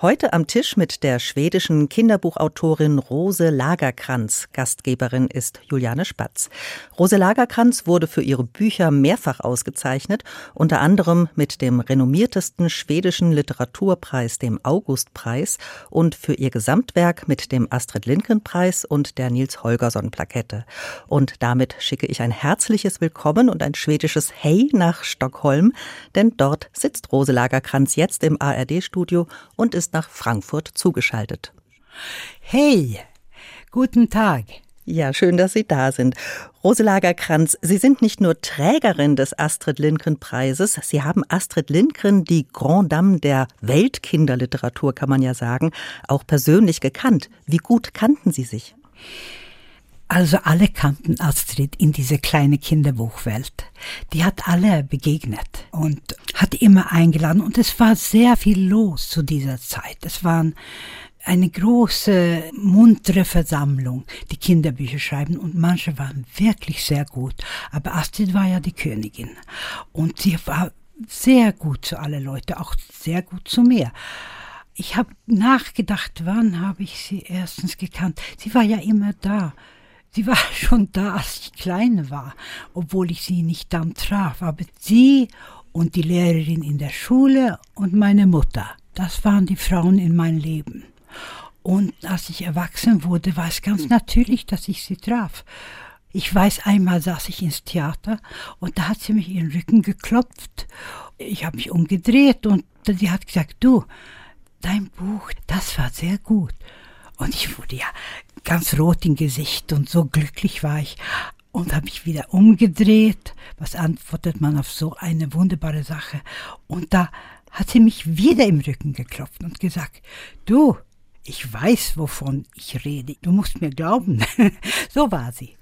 Heute am Tisch mit der schwedischen Kinderbuchautorin Rose Lagercrantz. Gastgeberin ist Juliane Spatz. Rose Lagercrantz wurde für ihre Bücher mehrfach ausgezeichnet, unter anderem mit dem renommiertesten schwedischen Literaturpreis, dem Augustpreis, und für ihr Gesamtwerk mit dem Astrid-Lindgren-Preis und der Nils-Holgersson-Plakette. Und damit schicke ich ein herzliches Willkommen und ein schwedisches Hey nach Stockholm, denn dort sitzt Rose Lagercrantz jetzt im ARD-Studio und ist nach Frankfurt zugeschaltet. Hey, guten Tag. Ja, schön, dass Sie da sind. Rose Lagercrantz, Sie sind nicht nur Trägerin des Astrid-Lindgren-Preises, Sie haben Astrid Lindgren, die Grande Dame der Weltkinderliteratur, kann man ja sagen, auch persönlich gekannt. Wie gut kannten Sie sich? Also alle kannten Astrid in dieser kleinen Kinderbuchwelt. Die hat alle begegnet und hat immer eingeladen. Und es war sehr viel los zu dieser Zeit. Es war eine große, muntere Versammlung, die Kinderbücher schreiben. Und manche waren wirklich sehr gut. Aber Astrid war ja die Königin. Und sie war sehr gut zu allen Leuten, auch sehr gut zu mir. Ich habe nachgedacht, wann habe ich sie erstens gekannt. Sie war ja immer da. Sie war schon da, als ich klein war, obwohl ich sie nicht dann traf. Aber sie und die Lehrerin in der Schule und meine Mutter, das waren die Frauen in meinem Leben. Und als ich erwachsen wurde, war es ganz natürlich, dass ich sie traf. Ich weiß, einmal saß ich ins Theater und da hat sie mich in den Rücken geklopft. Ich habe mich umgedreht und sie hat gesagt, du, dein Buch, das war sehr gut. Und ich wurde ja ganz rot im Gesicht und so glücklich war ich und habe mich wieder umgedreht. Was antwortet man auf so eine wunderbare Sache? Und da hat sie mich wieder im Rücken geklopft und gesagt, du, ich weiß, wovon ich rede. Du musst mir glauben. So war sie.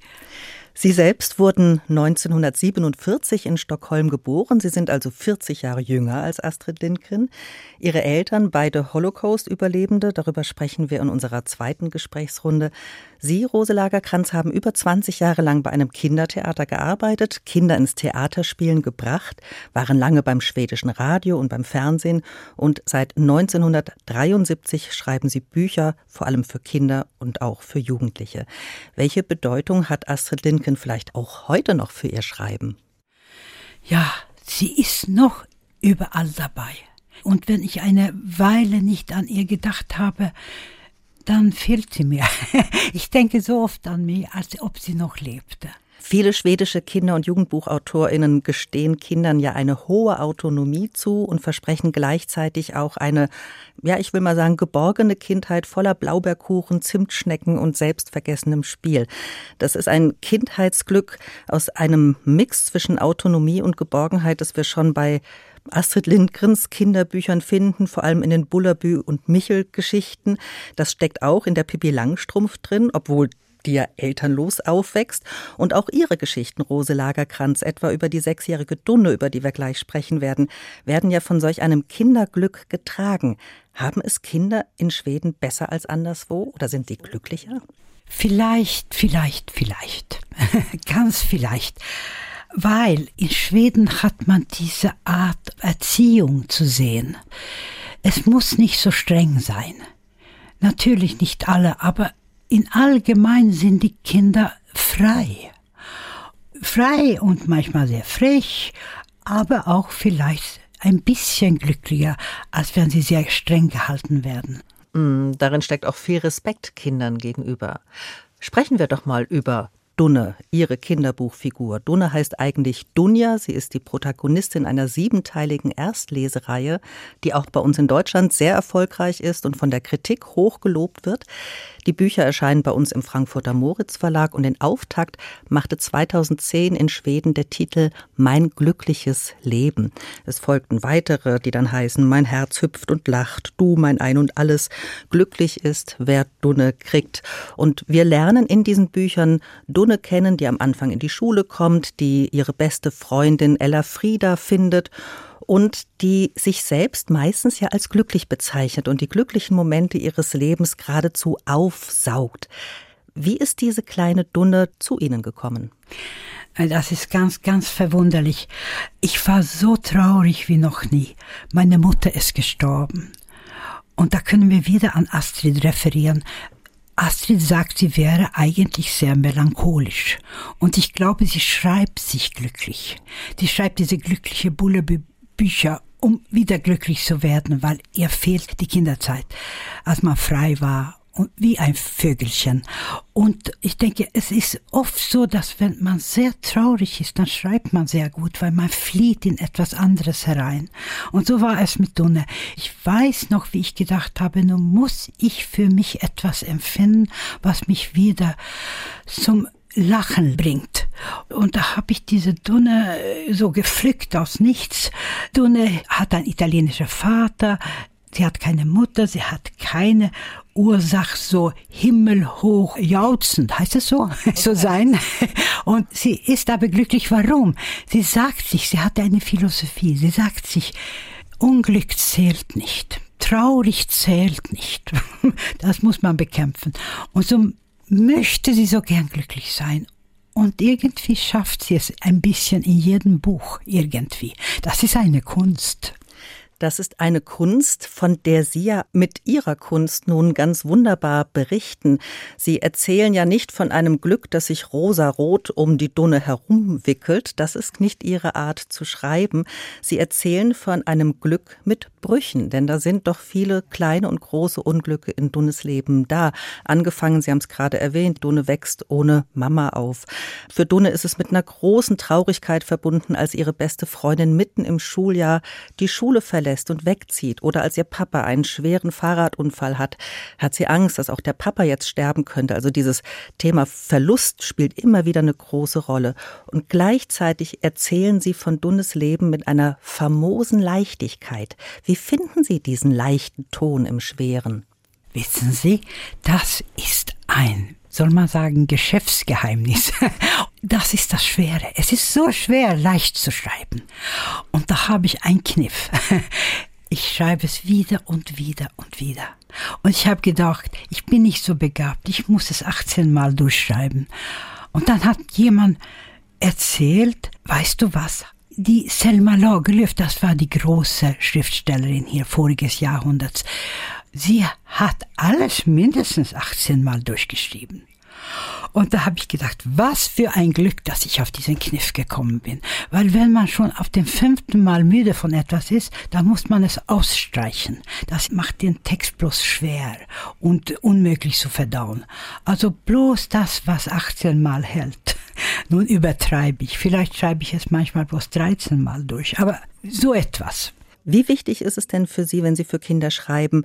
Sie selbst wurden 1947 in Stockholm geboren. Sie sind also 40 Jahre jünger als Astrid Lindgren. Ihre Eltern, beide Holocaust-Überlebende, darüber sprechen wir in unserer zweiten Gesprächsrunde. Sie, Rose Lagercrantz, haben über 20 Jahre lang bei einem Kindertheater gearbeitet, Kinder ins Theaterspielen gebracht, waren lange beim schwedischen Radio und beim Fernsehen und seit 1973 schreiben Sie Bücher, vor allem für Kinder und auch für Jugendliche. Welche Bedeutung hat Astrid Lindgren vielleicht auch heute noch für ihr Schreiben? Ja, sie ist noch überall dabei. Und wenn ich eine Weile nicht an ihr gedacht habe, dann fehlt sie mir. Ich denke so oft an mich, als ob sie noch lebte. Viele schwedische Kinder- und JugendbuchautorInnen gestehen Kindern ja eine hohe Autonomie zu und versprechen gleichzeitig auch eine, ja, ich will mal sagen, geborgene Kindheit voller Blaubeerkuchen, Zimtschnecken und selbstvergessenem Spiel. Das ist ein Kindheitsglück aus einem Mix zwischen Autonomie und Geborgenheit, das wir schon bei Astrid Lindgrens Kinderbüchern finden, vor allem in den Bullerbü- und Michel-Geschichten. Das steckt auch in der Pippi Langstrumpf drin, obwohl die ja elternlos aufwächst. Und auch ihre Geschichten, Rose Lagercrantz, etwa über die 6-jährige Dunne, über die wir gleich sprechen werden, werden ja von solch einem Kinderglück getragen. Haben es Kinder in Schweden besser als anderswo oder sind die glücklicher? Vielleicht. Ganz vielleicht. Weil in Schweden hat man diese Art Erziehung zu sehen. Es muss nicht so streng sein. Natürlich nicht alle, aber in allgemein sind die Kinder frei. Frei und manchmal sehr frech, aber auch vielleicht ein bisschen glücklicher, als wenn sie sehr streng gehalten werden. Darin steckt auch viel Respekt Kindern gegenüber. Sprechen wir doch mal über Dunne, ihre Kinderbuchfigur. Dunne heißt eigentlich Dunja. Sie ist die Protagonistin einer 7-teiligen Erstlesereihe, die auch bei uns in Deutschland sehr erfolgreich ist und von der Kritik hoch gelobt wird. Die Bücher erscheinen bei uns im Frankfurter Moritz Verlag und den Auftakt machte 2010 in Schweden der Titel Mein glückliches Leben. Es folgten weitere, die dann heißen Mein Herz hüpft und lacht, Du, mein Ein und Alles, Glücklich ist, wer Dunne kriegt. Und wir lernen in diesen Büchern Dunne kennen, die am Anfang in die Schule kommt, die ihre beste Freundin Ella Frieda findet und die sich selbst meistens ja als glücklich bezeichnet und die glücklichen Momente ihres Lebens geradezu aufsaugt. Wie ist diese kleine Dunne zu Ihnen gekommen? Das ist ganz, ganz verwunderlich. Ich war so traurig wie noch nie. Meine Mutter ist gestorben. Und da können wir wieder an Astrid referieren. Astrid sagt, sie wäre eigentlich sehr melancholisch. Und ich glaube, sie schreibt sich glücklich. Sie schreibt diese glückliche Bulle-Bücher, um wieder glücklich zu werden, weil ihr fehlt die Kinderzeit, als man frei war und wie ein Vögelchen. Und ich denke, es ist oft so, dass wenn man sehr traurig ist, dann schreibt man sehr gut, weil man flieht in etwas anderes herein. Und so war es mit Dunne. Ich weiß noch, wie ich gedacht habe, nun muss ich für mich etwas empfinden, was mich wieder zum Lachen bringt. Und da habe ich diese Dunne so gepflückt aus nichts. Dunne hat einen italienischen Vater, sie hat keine Mutter, sie hat keine Ursache, so himmelhoch jauzend, heißt es so, okay, so sein. Und sie ist aber glücklich. Warum? Sie sagt sich, sie hatte eine Philosophie, sie sagt sich, Unglück zählt nicht, traurig zählt nicht. Das muss man bekämpfen. Und so möchte sie so gern glücklich sein. Und irgendwie schafft sie es ein bisschen in jedem Buch, irgendwie. Das ist eine Kunst. Das ist eine Kunst, von der Sie ja mit Ihrer Kunst nun ganz wunderbar berichten. Sie erzählen ja nicht von einem Glück, das sich rosarot um die Dunne herumwickelt. Das ist nicht Ihre Art zu schreiben. Sie erzählen von einem Glück mit Brüchen, denn da sind doch viele kleine und große Unglücke in Dunnes Leben da. Angefangen, Sie haben es gerade erwähnt, Dunne wächst ohne Mama auf. Für Dunne ist es mit einer großen Traurigkeit verbunden, als ihre beste Freundin mitten im Schuljahr die Schule verlässt und wegzieht, oder als ihr Papa einen schweren Fahrradunfall hat, hat sie Angst, dass auch der Papa jetzt sterben könnte. Also dieses Thema Verlust spielt immer wieder eine große Rolle. Und gleichzeitig erzählen Sie von Dunnes Leben mit einer famosen Leichtigkeit. Wie finden Sie diesen leichten Ton im Schweren? Wissen Sie, das ist ein, soll man sagen, Geschäftsgeheimnis. Das ist das Schwere. Es ist so schwer, leicht zu schreiben. Und da habe ich einen Kniff. Ich schreibe es wieder und wieder und wieder. Und ich habe gedacht, ich bin nicht so begabt. Ich muss es 18 Mal durchschreiben. Und dann hat jemand erzählt, weißt du was? Die Selma Lagerlöf, das war die große Schriftstellerin hier voriges Jahrhunderts. Sie hat alles mindestens 18 Mal durchgeschrieben. Und da habe ich gedacht, was für ein Glück, dass ich auf diesen Kniff gekommen bin. Weil wenn man schon auf dem 5. Mal müde von etwas ist, dann muss man es ausstreichen. Das macht den Text bloß schwer und unmöglich zu verdauen. Also bloß das, was 18 Mal hält. Nun übertreibe ich. Vielleicht schreibe ich es manchmal bloß 13 Mal durch. Aber so etwas. Wie wichtig ist es denn für Sie, wenn Sie für Kinder schreiben,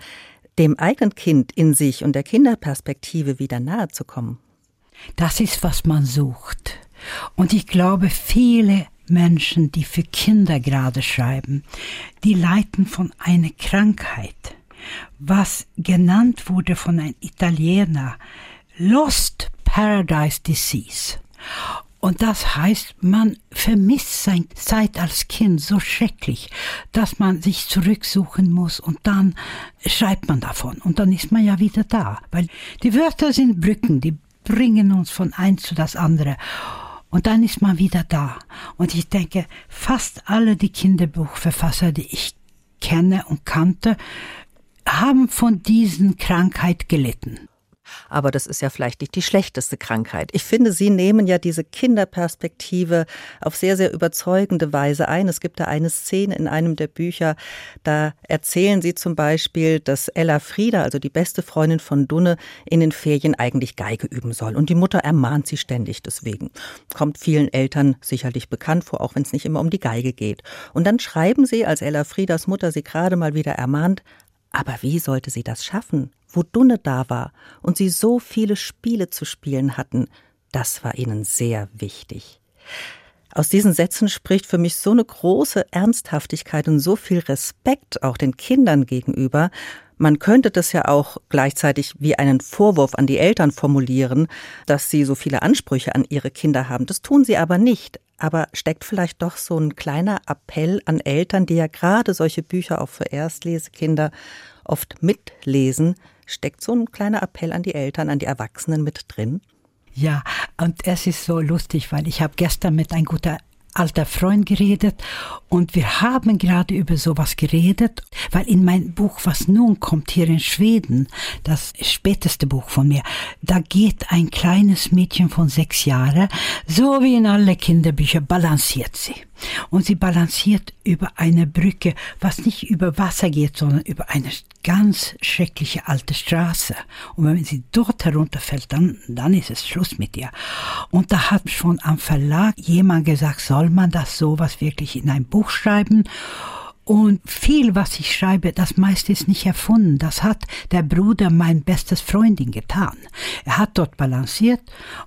dem eigenen Kind in sich und der Kinderperspektive wieder nahe zu kommen? Das ist, was man sucht. Und ich glaube, viele Menschen, die für Kinder gerade schreiben, die leiden von einer Krankheit, was genannt wurde von einem Italiener, Lost Paradise Disease. Und das heißt, man vermisst seine Zeit als Kind so schrecklich, dass man sich zurücksuchen muss und dann schreibt man davon und dann ist man ja wieder da. Weil die Wörter sind Brücken, die bringen uns von eins zu das andere und dann ist man wieder da. Und ich denke, fast alle die Kinderbuchverfasser, die ich kenne und kannte, haben von diesen Krankheit gelitten. Aber das ist ja vielleicht nicht die schlechteste Krankheit. Ich finde, Sie nehmen ja diese Kinderperspektive auf sehr, sehr überzeugende Weise ein. Es gibt da eine Szene in einem der Bücher, da erzählen Sie zum Beispiel, dass Ella Frieda, also die beste Freundin von Dunne, in den Ferien eigentlich Geige üben soll. Und die Mutter ermahnt sie ständig deswegen. Kommt vielen Eltern sicherlich bekannt vor, auch wenn es nicht immer um die Geige geht. Und dann schreiben Sie, als Ella Friedas Mutter sie gerade mal wieder ermahnt, aber wie sollte sie das schaffen, wo Dunne da war und sie so viele Spiele zu spielen hatten? Das war ihnen sehr wichtig. Aus diesen Sätzen spricht für mich so eine große Ernsthaftigkeit und so viel Respekt auch den Kindern gegenüber. Man könnte das ja auch gleichzeitig wie einen Vorwurf an die Eltern formulieren, dass sie so viele Ansprüche an ihre Kinder haben. Das tun sie aber nicht. Aber steckt vielleicht doch so ein kleiner Appell an Eltern, die ja gerade solche Bücher auch für Erstlesekinder oft mitlesen, Steckt so ein kleiner Appell an die Eltern, an die Erwachsenen mit drin? Ja, und es ist so lustig, weil ich habe gestern mit einem guten alten Freund geredet und wir haben gerade über sowas geredet, weil in mein Buch, was nun kommt, hier in Schweden, das späteste Buch von mir, da geht ein kleines Mädchen von 6 Jahren, so wie in alle Kinderbücher, balanciert sie. Und sie balanciert über eine Brücke, was nicht über Wasser geht, sondern über eine ganz schreckliche alte Straße. Und wenn sie dort herunterfällt, dann ist es Schluss mit ihr. Und da hat schon am Verlag jemand gesagt, soll man das sowas wirklich in ein Buch schreiben? Und viel, was ich schreibe, das meiste ist nicht erfunden. Das hat der Bruder, mein bestes Freundin, getan. Er hat dort balanciert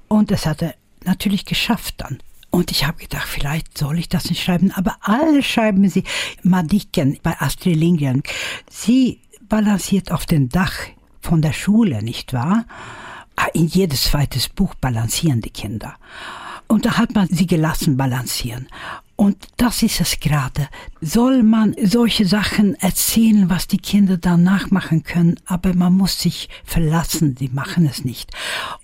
und das hat er natürlich geschafft dann. Und ich habe gedacht, vielleicht soll ich das nicht schreiben, aber alle schreiben sie. Madicken bei Astrid Lindgren, sie balanciert auf dem Dach von der Schule, nicht wahr? In jedes zweites Buch balancieren die Kinder. Und da hat man sie gelassen balancieren. Und das ist es gerade. Soll man solche Sachen erzählen, was die Kinder danach machen können, aber man muss sich verlassen, die machen es nicht.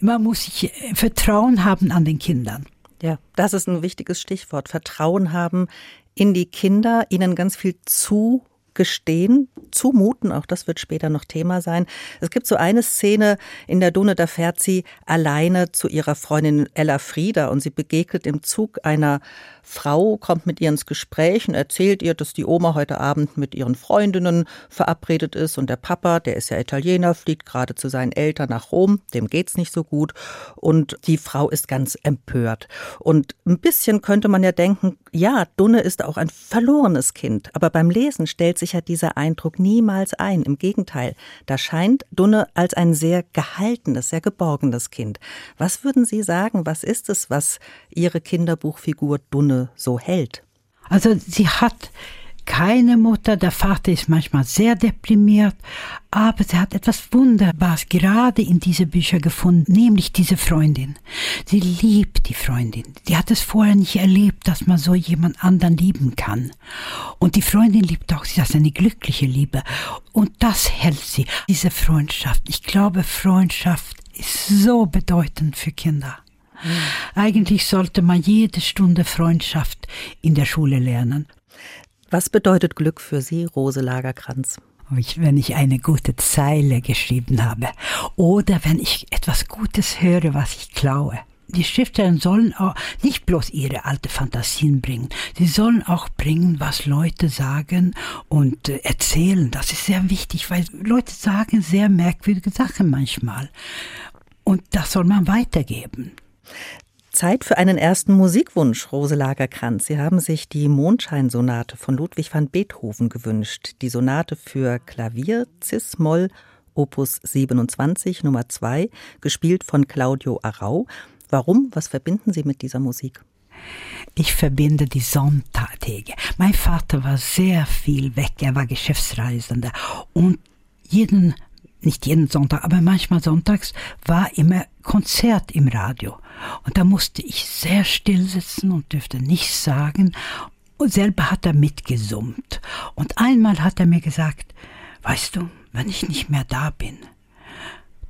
Man muss sich Vertrauen haben an den Kindern. Ja, das ist ein wichtiges Stichwort. Vertrauen haben in die Kinder, ihnen ganz viel zugestehen, zumuten, auch das wird später noch Thema sein. Es gibt so eine Szene in der Dunne, da fährt sie alleine zu ihrer Freundin Ella Frieda und sie begegnet im Zug einer Frau, kommt mit ihr ins Gespräch und erzählt ihr, dass die Oma heute Abend mit ihren Freundinnen verabredet ist und der Papa, der ist ja Italiener, fliegt gerade zu seinen Eltern nach Rom, dem geht's nicht so gut und die Frau ist ganz empört. Und ein bisschen könnte man ja denken, ja, Dunne ist auch ein verlorenes Kind, aber beim Lesen stellt sich ja dieser Eindruck niemals ein, im Gegenteil, da scheint Dunne als ein sehr gehaltenes, sehr geborgenes Kind. Was würden Sie sagen, was ist es, was Ihre Kinderbuchfigur Dunne so hält? Also sie hat keine Mutter, der Vater ist manchmal sehr deprimiert, aber sie hat etwas Wunderbares gerade in diese Bücher gefunden, nämlich diese Freundin. Sie liebt die Freundin. Sie hat es vorher nicht erlebt, dass man so jemand anderen lieben kann. Und die Freundin liebt auch sie, das ist eine glückliche Liebe. Und das hält sie, diese Freundschaft. Ich glaube, Freundschaft ist so bedeutend für Kinder. Eigentlich sollte man jede Stunde Freundschaft in der Schule lernen. Was bedeutet Glück für Sie, Rose Lagerkranz? Wenn ich eine gute Zeile geschrieben habe oder wenn ich etwas Gutes höre, was ich klaue. Die Schriftsteller sollen auch nicht bloß ihre alte Fantasien bringen. Sie sollen auch bringen, was Leute sagen und erzählen. Das ist sehr wichtig, weil Leute sagen sehr merkwürdige Sachen manchmal. Und das soll man weitergeben. Zeit für einen ersten Musikwunsch, Rose Lagerkranz. Sie haben sich die Mondscheinsonate von Ludwig van Beethoven gewünscht. Die Sonate für Klavier, Cis-Moll, Opus 27, Nummer 2, gespielt von Claudio Arrau. Warum? Was verbinden Sie mit dieser Musik? Ich verbinde die Sonntage. Mein Vater war sehr viel weg. Er war Geschäftsreisender. Und nicht jeden Sonntag, aber manchmal sonntags war immer Konzert im Radio. Und da musste ich sehr still sitzen und dürfte nichts sagen. Und selber hat er mitgesummt. Und einmal hat er mir gesagt, weißt du, wenn ich nicht mehr da bin,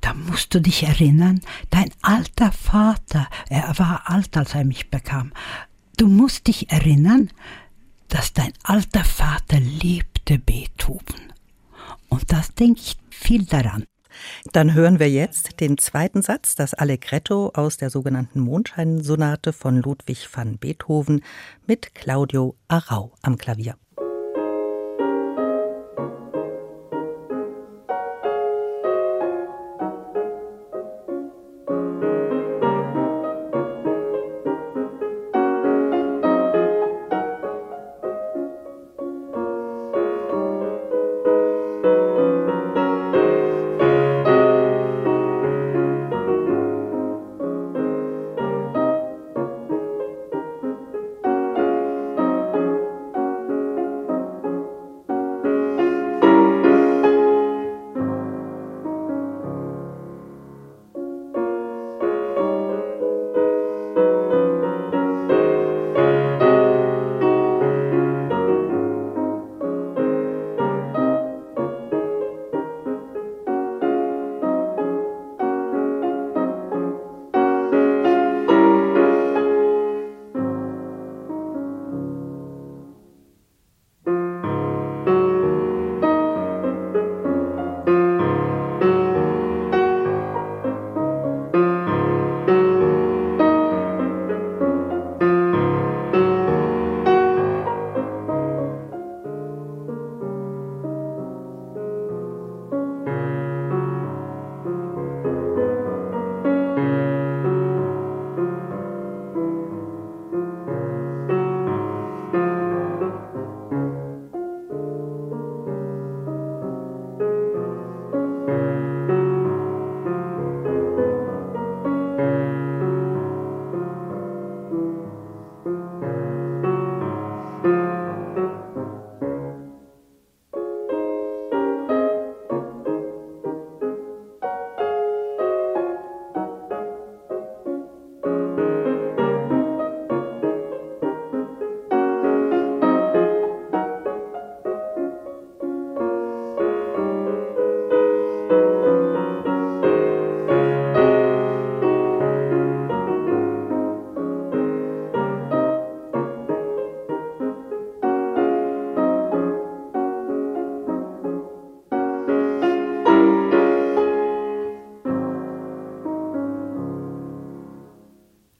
dann musst du dich erinnern, dein alter Vater, er war alt, als er mich bekam, du musst dich erinnern, dass dein alter Vater liebte Beethoven. Und das denke ich viel daran. Dann hören wir jetzt den zweiten Satz, das Allegretto aus der sogenannten Mondscheinsonate von Ludwig van Beethoven mit Claudio Arrau am Klavier.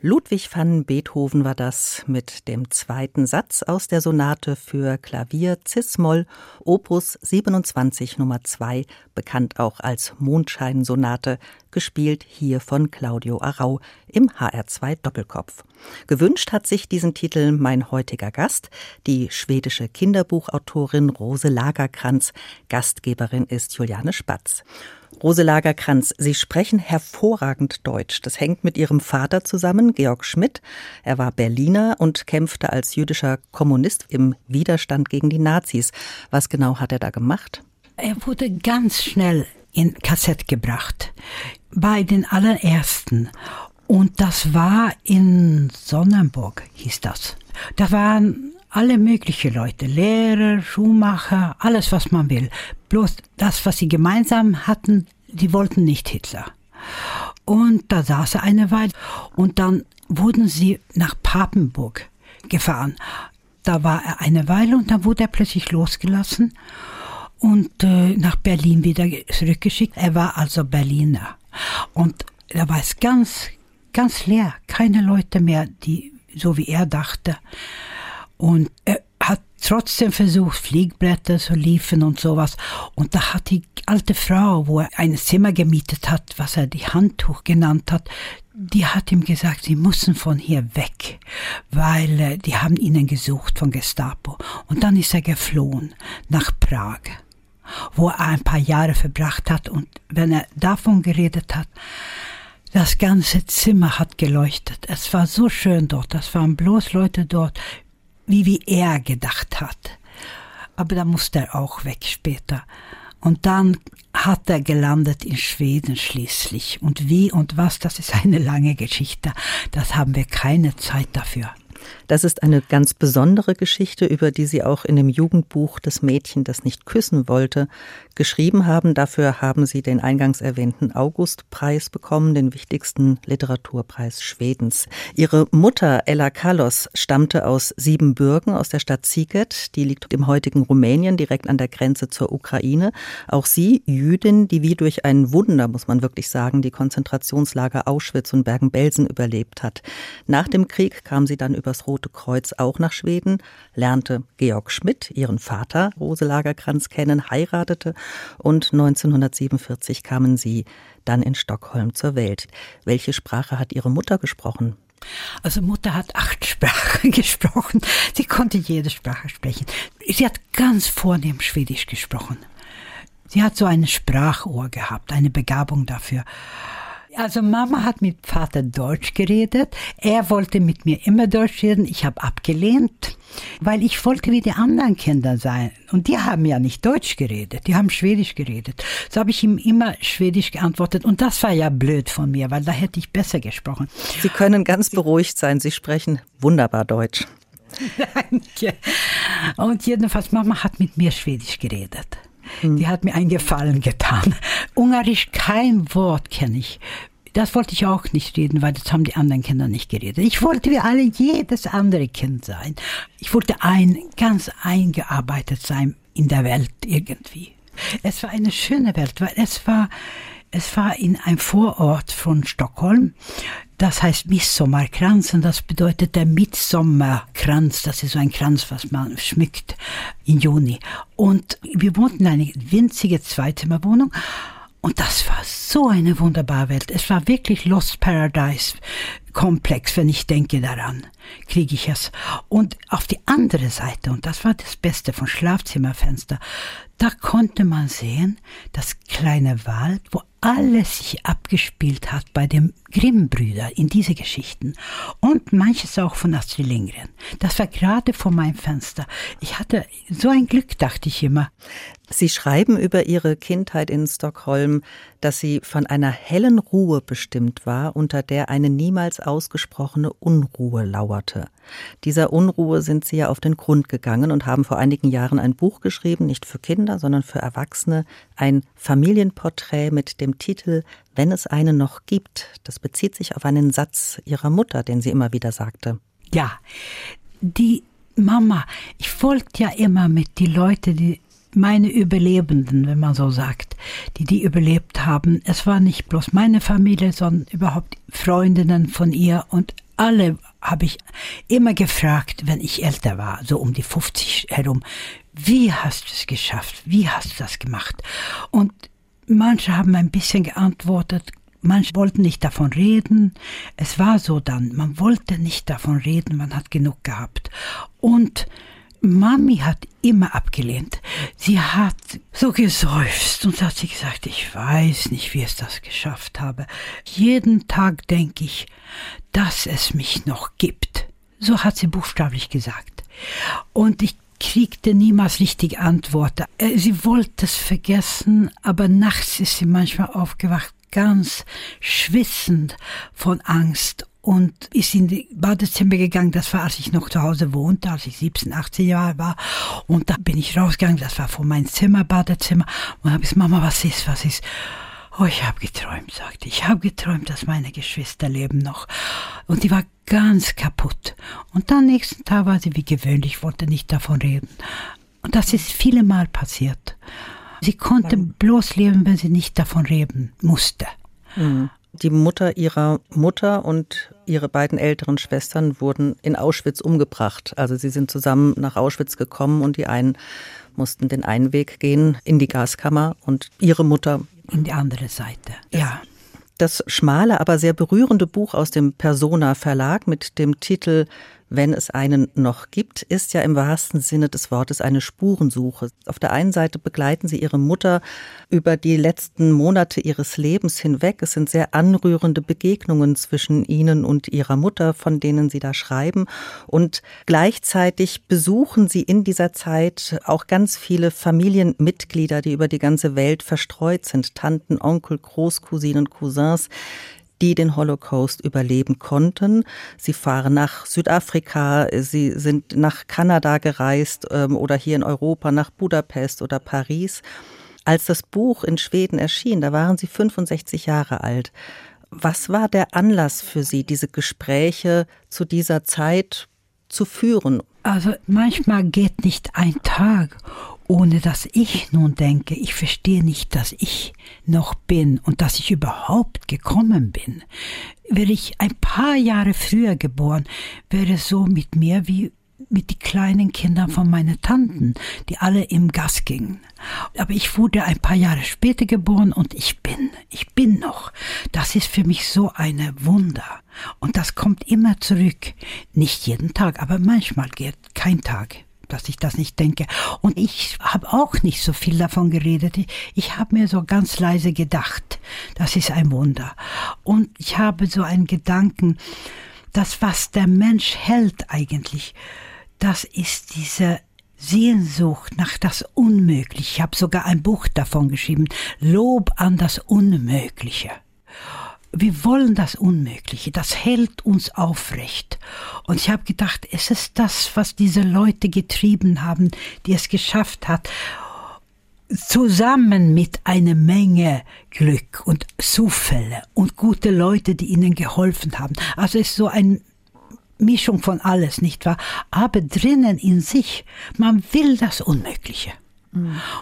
Ludwig van Beethoven war das mit dem zweiten Satz aus der Sonate für Klavier Cis-Moll, Opus 27 Nummer 2, bekannt auch als Mondscheinsonate, gespielt hier von Claudio Arrau im HR2 Doppelkopf. Gewünscht hat sich diesen Titel mein heutiger Gast, die schwedische Kinderbuchautorin Rose Lagercrantz. Gastgeberin ist Juliane Spatz. Rose Lagercrantz, Sie sprechen hervorragend Deutsch. Das hängt mit Ihrem Vater zusammen, Georg Schmidt. Er war Berliner und kämpfte als jüdischer Kommunist im Widerstand gegen die Nazis. Was genau hat er da gemacht? Er wurde ganz schnell in KZ gebracht, bei den allerersten. Und das war in Sonnenburg, hieß das. Da waren alle möglichen Leute, Lehrer, Schuhmacher, alles, was man will. Bloß das, was sie gemeinsam hatten, die wollten nicht Hitler. Und da saß er eine Weile und dann wurden sie nach Papenburg gefahren. Da war er eine Weile und dann wurde er plötzlich losgelassen und nach Berlin wieder zurückgeschickt. Er war also Berliner. Und da war es ganz, ganz leer. Keine Leute mehr, die so wie er dachte. Und er hat trotzdem versucht, Fliegblätter zu liefern und sowas. Und da hat die alte Frau, wo er ein Zimmer gemietet hat, was er die Handtuch genannt hat, die hat ihm gesagt, sie müssen von hier weg, weil die haben ihnen gesucht von Gestapo. Und dann ist er geflohen nach Prag, wo er ein paar Jahre verbracht hat. Und wenn er davon geredet hat, das ganze Zimmer hat geleuchtet. Es war so schön dort, das waren bloß Leute dort, wie er gedacht hat. Aber da musste er auch weg später. Und dann hat er gelandet in Schweden schließlich. Und wie und was, das ist eine lange Geschichte. Das haben wir keine Zeit dafür. Das ist eine ganz besondere Geschichte, über die Sie auch in dem Jugendbuch Das Mädchen, das nicht küssen wollte, geschrieben haben. Dafür haben Sie den eingangs erwähnten Augustpreis bekommen, den wichtigsten Literaturpreis Schwedens. Ihre Mutter Ella Carlos stammte aus Siebenbürgen, aus der Stadt Zieget. Die liegt im heutigen Rumänien, direkt an der Grenze zur Ukraine. Auch sie, Jüdin, die wie durch ein Wunder, muss man wirklich sagen, die Konzentrationslager Auschwitz und Bergen-Belsen überlebt hat. Nach dem Krieg kam sie dann über das Rote Kreuz auch nach Schweden, lernte Georg Schmidt, ihren Vater, Rose Lagercrantz, kennen, heiratete und 1947 kamen sie dann in Stockholm zur Welt. Welche Sprache hat Ihre Mutter gesprochen? Also Mutter hat 8 Sprachen gesprochen. Sie konnte jede Sprache sprechen. Sie hat ganz vornehm Schwedisch gesprochen. Sie hat so ein Sprachohr gehabt, eine Begabung dafür. Also Mama hat mit Vater Deutsch geredet. Er wollte mit mir immer Deutsch reden. Ich habe abgelehnt, weil ich wollte wie die anderen Kinder sein. Und die haben ja nicht Deutsch geredet, die haben Schwedisch geredet. So habe ich ihm immer Schwedisch geantwortet. Und das war ja blöd von mir, weil da hätte ich besser gesprochen. Sie können ganz beruhigt sein, Sie sprechen wunderbar Deutsch. Danke. Und jedenfalls, Mama hat mit mir Schwedisch geredet. Die hat mir einen Gefallen getan. Ungarisch, kein Wort kenne ich. Das wollte ich auch nicht reden, weil das haben die anderen Kinder nicht geredet. Ich wollte wie alle jedes andere Kind sein. Ich wollte ganz eingearbeitet sein in der Welt irgendwie. Es war eine schöne Welt, weil es war in einem Vorort von Stockholm. Das heißt Midsommarkranz und das bedeutet der Midsommarkranz. Das ist so ein Kranz, was man schmückt im Juni. Und wir wohnten in einer winzigen Zweizimmerwohnung und das war so eine wunderbare Welt. Es war wirklich Lost Paradise Komplex, wenn ich denke daran, kriege ich es. Und auf die andere Seite, und das war das Beste vom Schlafzimmerfenster, da konnte man sehen, das kleine Wald, wo alles sich abgespielt hat bei den Grimm-Brüdern in diese Geschichten. Und manches auch von Astrid Lindgren. Das war gerade vor meinem Fenster. Ich hatte so ein Glück, dachte ich immer. Sie schreiben über Ihre Kindheit in Stockholm, dass sie von einer hellen Ruhe bestimmt war, unter der eine niemals ausgesprochene Unruhe lauerte. Dieser Unruhe sind Sie ja auf den Grund gegangen und haben vor einigen Jahren ein Buch geschrieben, nicht für Kinder, sondern für Erwachsene, ein Familienporträt mit dem Titel »Wenn es eine noch gibt«. Das bezieht sich auf einen Satz Ihrer Mutter, den sie immer wieder sagte. Ja, die Mama, ich wollte ja immer mit den Leuten, meine Überlebenden, wenn man so sagt, die überlebt haben. Es war nicht bloß meine Familie, sondern überhaupt Freundinnen von ihr und alle habe ich immer gefragt, wenn ich älter war, so um die 50 herum, wie hast du es geschafft? Wie hast du das gemacht? Und manche haben ein bisschen geantwortet, manche wollten nicht davon reden. Es war so dann, man wollte nicht davon reden, man hat genug gehabt. Und Mami hat immer abgelehnt. Sie hat so geseufzt und hat sie gesagt, ich weiß nicht, wie ich das geschafft habe. Jeden Tag denke ich, dass es mich noch gibt. So hat sie buchstäblich gesagt. Und ich kriegte niemals richtige Antworten. Sie wollte es vergessen, aber nachts ist sie manchmal aufgewacht, ganz schwitzend von Angst. Und ist in die Badezimmer gegangen, das war, als ich noch zu Hause wohnte, als ich 17, 18 Jahre war. Und da bin ich rausgegangen, das war vor meinem Zimmer, Badezimmer. Und habe gesagt, Mama, was ist, was ist? Oh, ich habe geträumt, sagte ich. Ich habe geträumt, dass meine Geschwister leben noch. Und die war ganz kaputt. Und am nächsten Tag war sie wie gewöhnlich, wollte nicht davon reden. Und das ist viele Mal passiert. Sie konnte bloß leben, wenn sie nicht davon reden musste. Mhm. Die Mutter ihrer Mutter und ihre beiden älteren Schwestern wurden in Auschwitz umgebracht. Also sie sind zusammen nach Auschwitz gekommen und die einen mussten den einen Weg gehen in die Gaskammer und ihre Mutter in die andere Seite. Ja. Das schmale, aber sehr berührende Buch aus dem Persona-Verlag mit dem Titel Wenn es einen noch gibt, ist ja im wahrsten Sinne des Wortes eine Spurensuche. Auf der einen Seite begleiten sie ihre Mutter über die letzten Monate ihres Lebens hinweg. Es sind sehr anrührende Begegnungen zwischen ihnen und ihrer Mutter, von denen sie da schreiben. Und gleichzeitig besuchen sie in dieser Zeit auch ganz viele Familienmitglieder, die über die ganze Welt verstreut sind. Tanten, Onkel, Großcousinen, Cousins, die den Holocaust überleben konnten. Sie fahren nach Südafrika, sie sind nach Kanada gereist oder hier in Europa nach Budapest oder Paris. Als das Buch in Schweden erschien, da waren sie 65 Jahre alt. Was war der Anlass für Sie, diese Gespräche zu dieser Zeit zu führen? Also manchmal geht nicht ein Tag, ohne dass ich nun denke, ich verstehe nicht, dass ich noch bin und dass ich überhaupt gekommen bin. Wäre ich ein paar Jahre früher geboren, wäre es so mit mir wie mit den kleinen Kindern von meinen Tanten, die alle im Gas gingen. Aber ich wurde ein paar Jahre später geboren und ich bin noch. Das ist für mich so eine Wunder. Und das kommt immer zurück. Nicht jeden Tag, aber manchmal geht kein Tag, dass ich das nicht denke. Und ich habe auch nicht so viel davon geredet. Ich habe mir so ganz leise gedacht, das ist ein Wunder. Und ich habe so einen Gedanken, das, was der Mensch hält eigentlich, das ist diese Sehnsucht nach das Unmögliche. Ich habe sogar ein Buch davon geschrieben, Lob an das Unmögliche. Wir wollen das Unmögliche, das hält uns aufrecht. Und ich habe gedacht, es ist das, was diese Leute getrieben haben, die es geschafft hat, zusammen mit einer Menge Glück und Zufälle und gute Leute, die ihnen geholfen haben. Also es ist so ein Mischung von alles, nicht wahr? Aber drinnen in sich, man will das Unmögliche.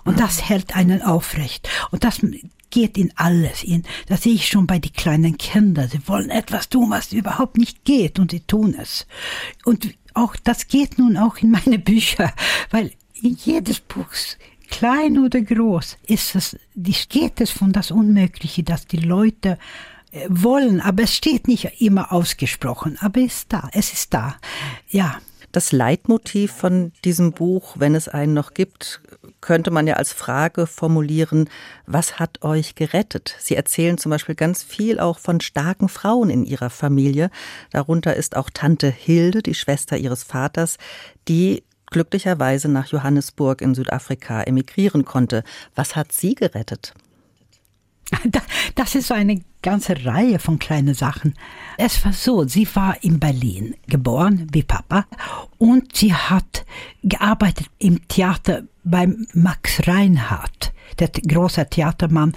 Und das hält einen aufrecht. Und das geht in alles. Das sehe ich schon bei den kleinen Kindern. Sie wollen etwas tun, was überhaupt nicht geht, und sie tun es. Und auch das geht nun auch in meine Bücher, weil in jedes Buch, klein oder groß, geht es von das Unmögliche, dass die Leute wollen, aber es steht nicht immer ausgesprochen, aber es ist da, ja. Das Leitmotiv von diesem Buch, wenn es einen noch gibt, könnte man ja als Frage formulieren, was hat euch gerettet? Sie erzählen zum Beispiel ganz viel auch von starken Frauen in ihrer Familie. Darunter ist auch Tante Hilde, die Schwester ihres Vaters, die glücklicherweise nach Johannesburg in Südafrika emigrieren konnte. Was hat sie gerettet? Das ist so eine ganze Reihe von kleinen Sachen. Es war so, sie war in Berlin geboren, wie Papa, und sie hat gearbeitet im Theater beim Max Reinhardt, der große Theatermann,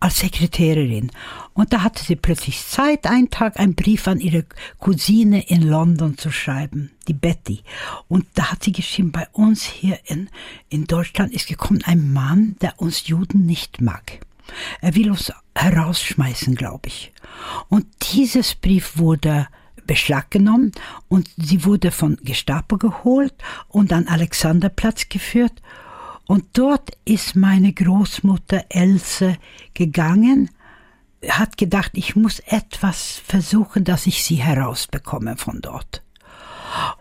als Sekretärin. Und da hatte sie plötzlich Zeit, einen Tag einen Brief an ihre Cousine in London zu schreiben, die Betty. Und da hat sie geschrieben, bei uns hier in Deutschland ist gekommen ein Mann, der uns Juden nicht mag. Er will uns herausschmeißen, glaube ich. Und dieses Brief wurde beschlagnahmt und sie wurde von Gestapo geholt und an Alexanderplatz geführt. Und dort ist meine Großmutter Else gegangen, hat gedacht, ich muss etwas versuchen, dass ich sie herausbekomme von dort.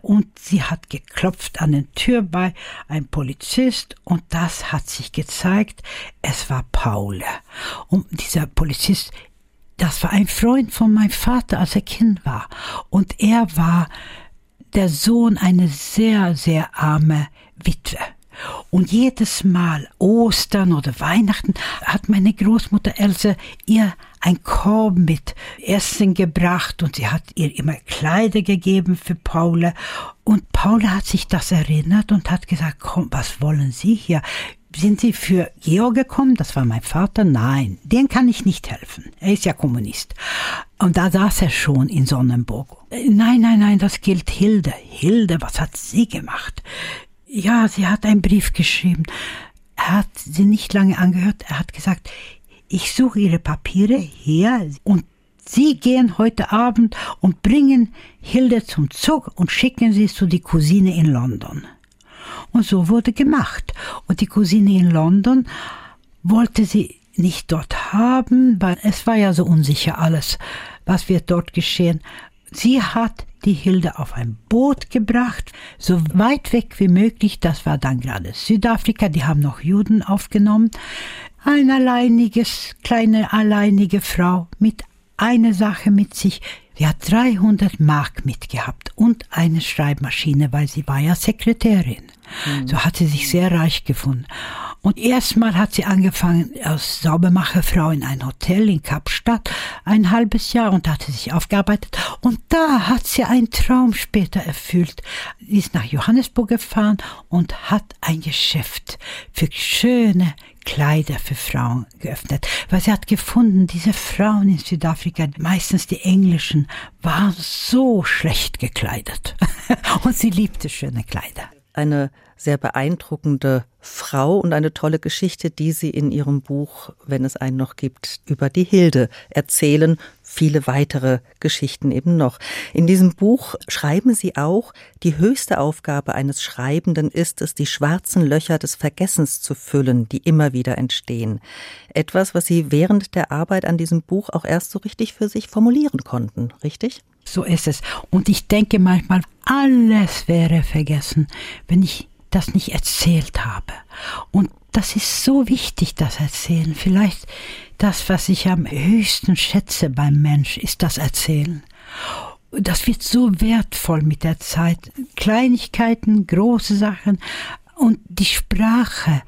Und sie hat geklopft an der Tür bei einem Polizist und das hat sich gezeigt, es war Paul. Und dieser Polizist, das war ein Freund von meinem Vater, als er Kind war. Und er war der Sohn einer sehr, sehr armen Witwe. Und jedes Mal, Ostern oder Weihnachten, hat meine Großmutter Else ihr einen Korb mit Essen gebracht und sie hat ihr immer Kleider gegeben für Paula. Und Paula hat sich das erinnert und hat gesagt, komm, was wollen Sie hier? Sind Sie für Georg gekommen? Das war mein Vater. Nein, den kann ich nicht helfen. Er ist ja Kommunist. Und da saß er schon in Sonnenburg. Nein, das gilt Hilde. Hilde, was hat sie gemacht? Ja, sie hat einen Brief geschrieben. Er hat sie nicht lange angehört. Er hat gesagt, ich suche ihre Papiere hier und sie gehen heute Abend und bringen Hilde zum Zug und schicken sie zu die Cousine in London. Und so wurde gemacht. Und die Cousine in London wollte sie nicht dort haben, weil es war ja so unsicher alles, was wird dort geschehen. Sie hat die Hilde auf ein Boot gebracht, so weit weg wie möglich. Das war dann gerade Südafrika, die haben noch Juden aufgenommen. Eine kleine alleinige Frau mit einer Sache mit sich. Sie hat 300 Mark mitgehabt und eine Schreibmaschine, weil sie war ja Sekretärin. So hat sie sich sehr reich gefunden. Und erstmal hat sie angefangen als Saubermacherfrau in ein Hotel in Kapstadt, ein halbes Jahr, und hat sie sich aufgearbeitet. Und da hat sie einen Traum später erfüllt. Sie ist nach Johannesburg gefahren und hat ein Geschäft für schöne Kleider für Frauen geöffnet, weil sie hat gefunden, diese Frauen in Südafrika, meistens die englischen, waren so schlecht gekleidet. Und sie liebte schöne Kleider. Eine sehr beeindruckende Frau und eine tolle Geschichte, die Sie in Ihrem Buch, wenn es einen noch gibt, über die Hilde erzählen. Viele weitere Geschichten eben noch. In diesem Buch schreiben Sie auch, die höchste Aufgabe eines Schreibenden ist es, die schwarzen Löcher des Vergessens zu füllen, die immer wieder entstehen. Etwas, was Sie während der Arbeit an diesem Buch auch erst so richtig für sich formulieren konnten, richtig? So ist es. Und ich denke manchmal, alles wäre vergessen, wenn ich das nicht erzählt habe. Und das ist so wichtig, das Erzählen. Vielleicht das, was ich am höchsten schätze beim Mensch, ist das Erzählen. Das wird so wertvoll mit der Zeit. Kleinigkeiten, große Sachen und die Sprache,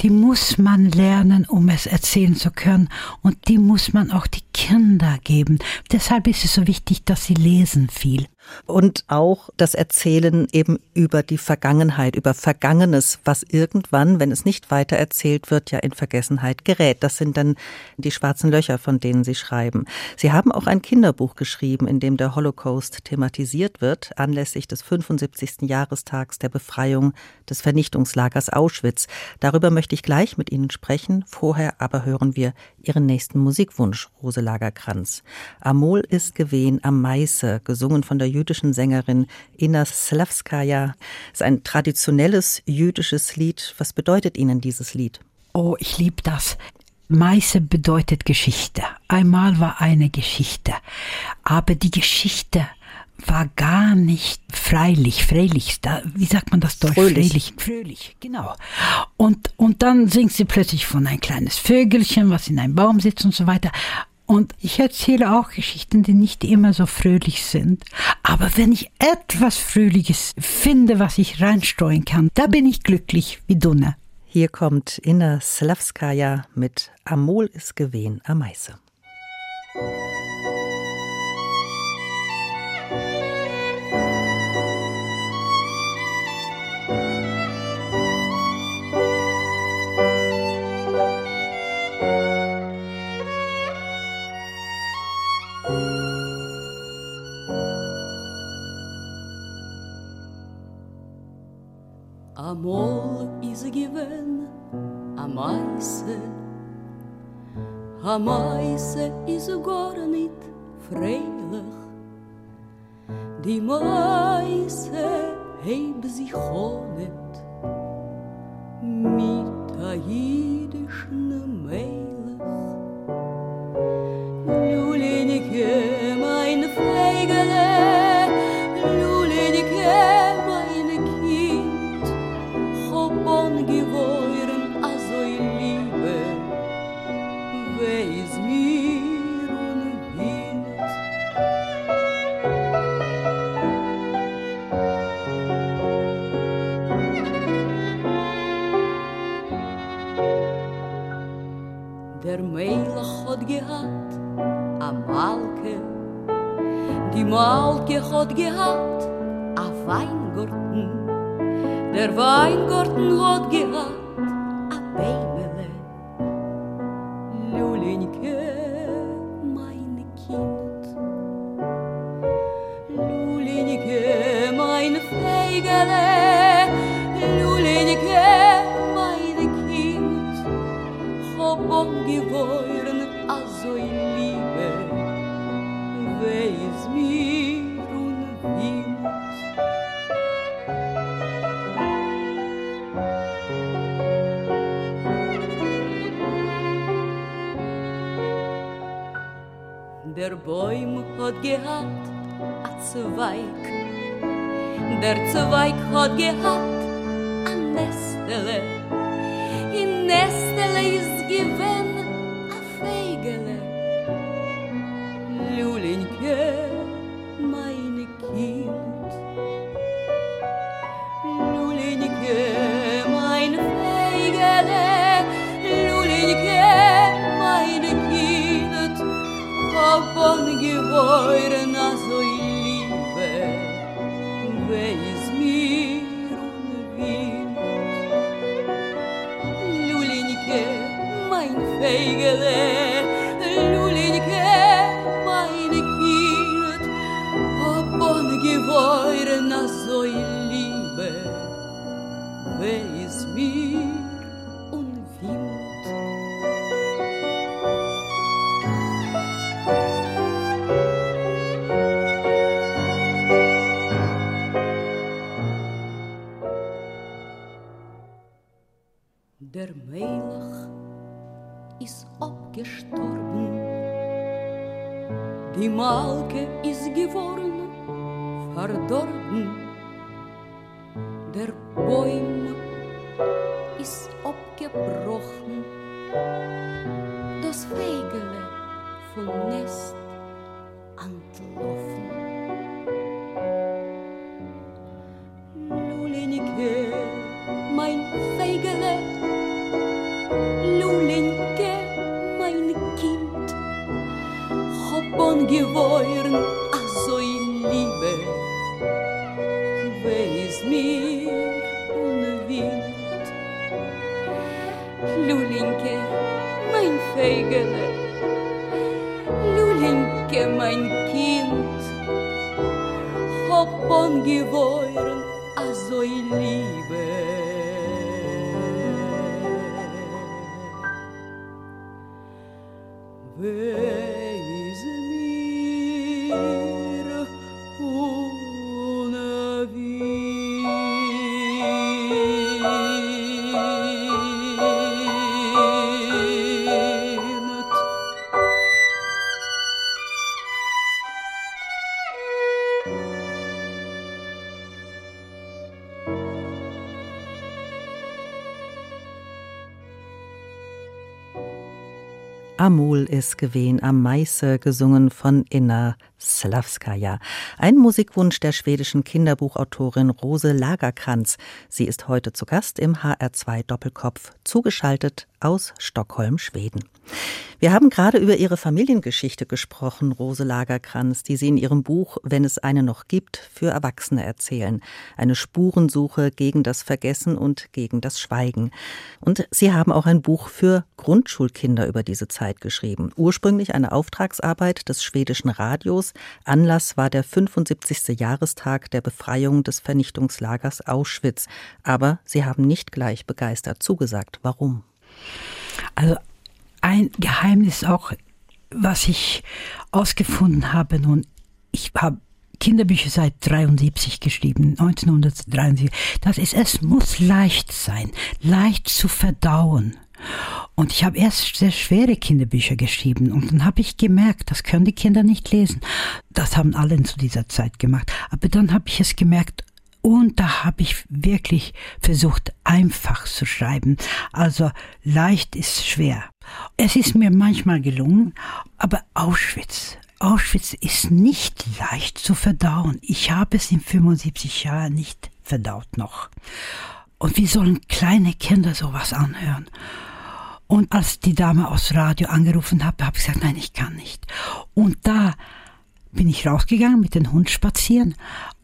die muss man lernen, um es erzählen zu können. Und die muss man auch die Kinder geben. Deshalb ist es so wichtig, dass sie lesen viel. Und auch das Erzählen eben über die Vergangenheit, über Vergangenes, was irgendwann, wenn es nicht weiter erzählt wird, ja in Vergessenheit gerät. Das sind dann die schwarzen Löcher, von denen Sie schreiben. Sie haben auch ein Kinderbuch geschrieben, in dem der Holocaust thematisiert wird, anlässlich des 75. Jahrestags der Befreiung des Vernichtungslagers Auschwitz. Darüber möchte ich gleich mit Ihnen sprechen. Vorher aber hören wir Ihren nächsten Musikwunsch, Rose Lagerkranz. Amol ist gewehen am Meiße, gesungen von der jüdischen Sängerin Inna Slavskaya. Ist ein traditionelles jüdisches Lied. Was bedeutet Ihnen dieses Lied? Oh, ich liebe das. Meiße bedeutet Geschichte. Einmal war eine Geschichte, aber die Geschichte war gar nicht freilich, da, wie sagt man das deutsch? Fröhlich, genau. Und dann singt sie plötzlich von ein kleines Vögelchen, was in einem Baum sitzt und so weiter. Und ich erzähle auch Geschichten, die nicht immer so fröhlich sind. Aber wenn ich etwas Fröhliches finde, was ich reinstreuen kann, da bin ich glücklich wie Dunne. Hier kommt Inna Slavskaya mit Amol ist gewehen am Meiße. Amol is given a Meise. A Meise is gar nit freilich. Die Meise heb sich honet mit a jüdischen Melech. Lulinike, meine Pflegele, Lulinike, meine Kind, hobon gewohren a so Liebe, weis mir. Der Melech hat gehabt a Malke, die Malke hat gehabt a Weingarten, der Weingarten hat gehabt a Beimele. Lulinke, meine Kind, Lulinke, meine Pflegele, Lulinke, geboren, also in Liebe, weis mir und Wind. Der Bäum hat gehabt a Zweig, der Zweig hat gehabt a Nestele, in Nestele ist gewen a Feigele. Lulinke, meine Kind, Lulinke, meine Feigele, Lulinke, meine Kind, hobon gewohren a so Liebe, weis mir ohne Wind. Lulinke, mein Feigele, Lulinke, meine Kind, hobon gewohren a so Liebe, weis mir und Wind. Der Melech ist abgestorben, die Malke ist geworden verdorben, der Bäum ist abgebrochen, das Fegele vom Nest entlaufen. Lulinke, mein Fegele, Lulinke, mein Kind, hobon gewohren a so in Liebe, weis mir ohne Wind. Lulinke, mein Feigele, Lulinke, mein Kind, hobon gewohren a so in Liebe, weis mir ohne Wind. Amul ist gewehen am Meiße, gesungen von Inna Slavskaya. Ein Musikwunsch der schwedischen Kinderbuchautorin Rose Lagercrantz. Sie ist heute zu Gast im HR2 Doppelkopf, zugeschaltet aus Stockholm, Schweden. Wir haben gerade über ihre Familiengeschichte gesprochen, Rose Lagercrantz, die sie in ihrem Buch »Wenn es eine noch gibt« für Erwachsene erzählen. Eine Spurensuche gegen das Vergessen und gegen das Schweigen. Und Sie haben auch ein Buch für Grundschulkinder über diese Zeit geschrieben. Ursprünglich eine Auftragsarbeit des schwedischen Radios. Anlass war der 75. Jahrestag der Befreiung des Vernichtungslagers Auschwitz. Aber Sie haben nicht gleich begeistert zugesagt. Warum? Also ein Geheimnis auch, was ich ausgefunden habe, nun, ich habe Kinderbücher seit 1973 geschrieben, 1973. Das ist, es muss leicht sein, leicht zu verdauen. Und ich habe erst sehr schwere Kinderbücher geschrieben und dann habe ich gemerkt, das können die Kinder nicht lesen. Das haben alle zu dieser Zeit gemacht. Aber dann habe ich es gemerkt und da habe ich wirklich versucht, einfach zu schreiben. Also leicht ist schwer. Es ist mir manchmal gelungen, aber Auschwitz ist nicht leicht zu verdauen. Ich habe es in 75 Jahren nicht verdaut noch. Und wie sollen kleine Kinder sowas anhören? Und als die Dame aus Radio angerufen hat, habe ich gesagt, nein, ich kann nicht. Und da bin ich rausgegangen mit dem Hund spazieren.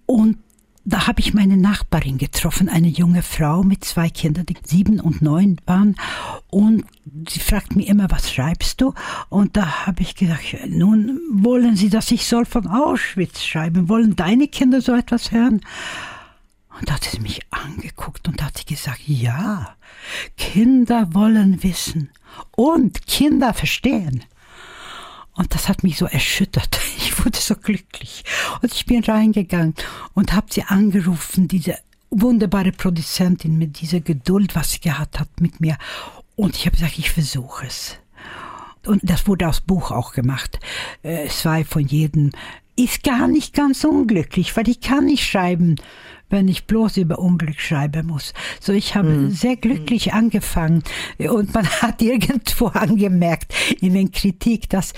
Und da habe ich meine Nachbarin getroffen, eine junge Frau mit 2 Kindern, die 7 und 9 waren. Und sie fragt mich immer, was schreibst du? Und da habe ich gesagt, nun wollen Sie, dass ich soll von Auschwitz schreiben? Wollen deine Kinder so etwas hören? Und da hat sie mich angeguckt und hat sie gesagt, ja, Kinder wollen wissen und Kinder verstehen. Und das hat mich so erschüttert. Ich wurde so glücklich. Und ich bin reingegangen und habe sie angerufen, diese wunderbare Produzentin mit dieser Geduld, was sie gehabt hat mit mir. Und ich habe gesagt, ich versuche es. Und das wurde aus Buch auch gemacht. 2 von jedem. Ist gar nicht ganz unglücklich, weil ich kann nicht schreiben, wenn ich bloß über Unglück schreiben muss. So, ich habe sehr glücklich angefangen und man hat irgendwo angemerkt in den Kritik, dass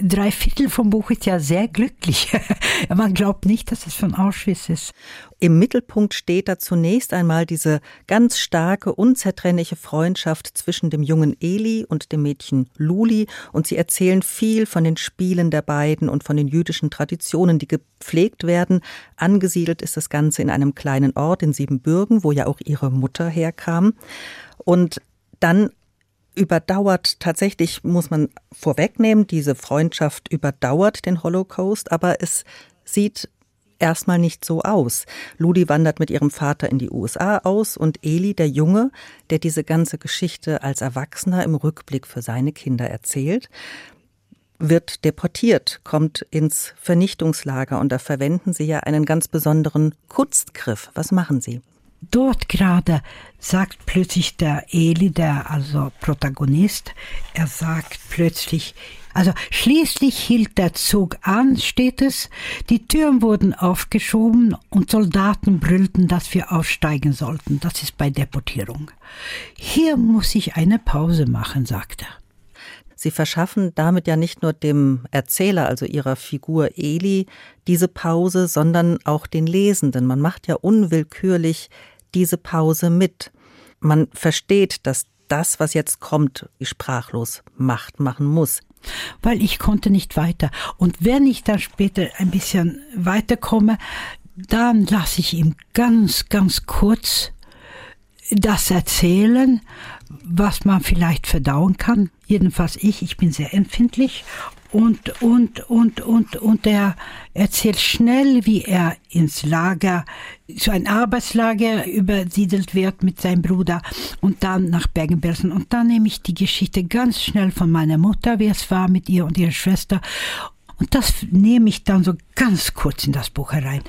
3/4 vom Buch ist ja sehr glücklich. Man glaubt nicht, dass es von Auschwitz ist. Im Mittelpunkt steht da zunächst einmal diese ganz starke, unzertrennliche Freundschaft zwischen dem jungen Eli und dem Mädchen Luli. Und sie erzählen viel von den Spielen der beiden und von den jüdischen Traditionen, die gepflegt werden. Angesiedelt ist das Ganze in einem kleinen Ort in Siebenbürgen, wo ja auch ihre Mutter herkam. Und dann überdauert tatsächlich, muss man vorwegnehmen, diese Freundschaft überdauert den Holocaust, aber es sieht erstmal nicht so aus. Ludi wandert mit ihrem Vater in die USA aus und Eli, der Junge, der diese ganze Geschichte als Erwachsener im Rückblick für seine Kinder erzählt, wird deportiert, kommt ins Vernichtungslager und da verwenden Sie ja einen ganz besonderen Kunstgriff. Was machen Sie? Dort gerade sagt plötzlich der Eli, der also Protagonist, er sagt plötzlich, also schließlich hielt der Zug an, steht es, die Türen wurden aufgeschoben und Soldaten brüllten, dass wir aussteigen sollten. Das ist bei Deportierung. Hier muss ich eine Pause machen, sagt er. Sie verschaffen damit ja nicht nur dem Erzähler, also ihrer Figur Eli, diese Pause, sondern auch den Lesenden. Man macht ja unwillkürlich diese Pause mit. Man versteht, dass das, was jetzt kommt, sprachlos machen muss. Weil ich konnte nicht weiter. Und wenn ich dann später ein bisschen weiterkomme, dann lasse ich ihm ganz, ganz kurz das erzählen, was man vielleicht verdauen kann. Jedenfalls ich bin sehr empfindlich und er erzählt schnell, wie er ins Lager, so ein Arbeitslager übersiedelt wird mit seinem Bruder und dann nach Bergen-Belsen. Und dann nehme ich die Geschichte ganz schnell von meiner Mutter, wie es war mit ihr und ihrer Schwester. Und das nehme ich dann so ganz kurz in das Buch herein.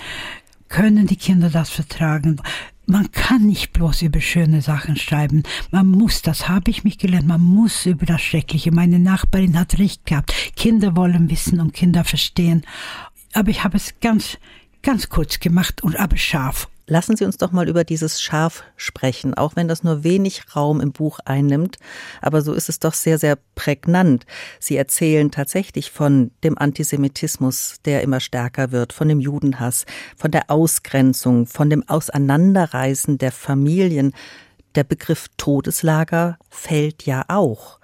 Können die Kinder das vertragen? Man kann nicht bloß über schöne Sachen schreiben. Man muss, das habe ich mich gelernt, man muss über das Schreckliche. Meine Nachbarin hat recht gehabt. Kinder wollen wissen und Kinder verstehen. Aber ich habe es ganz, ganz kurz gemacht und aber scharf. Lassen Sie uns doch mal über dieses Scharf sprechen, auch wenn das nur wenig Raum im Buch einnimmt. Aber so ist es doch sehr, sehr prägnant. Sie erzählen tatsächlich von dem Antisemitismus, der immer stärker wird, von dem Judenhass, von der Ausgrenzung, von dem Auseinanderreißen der Familien. Der Begriff Todeslager fällt ja auch.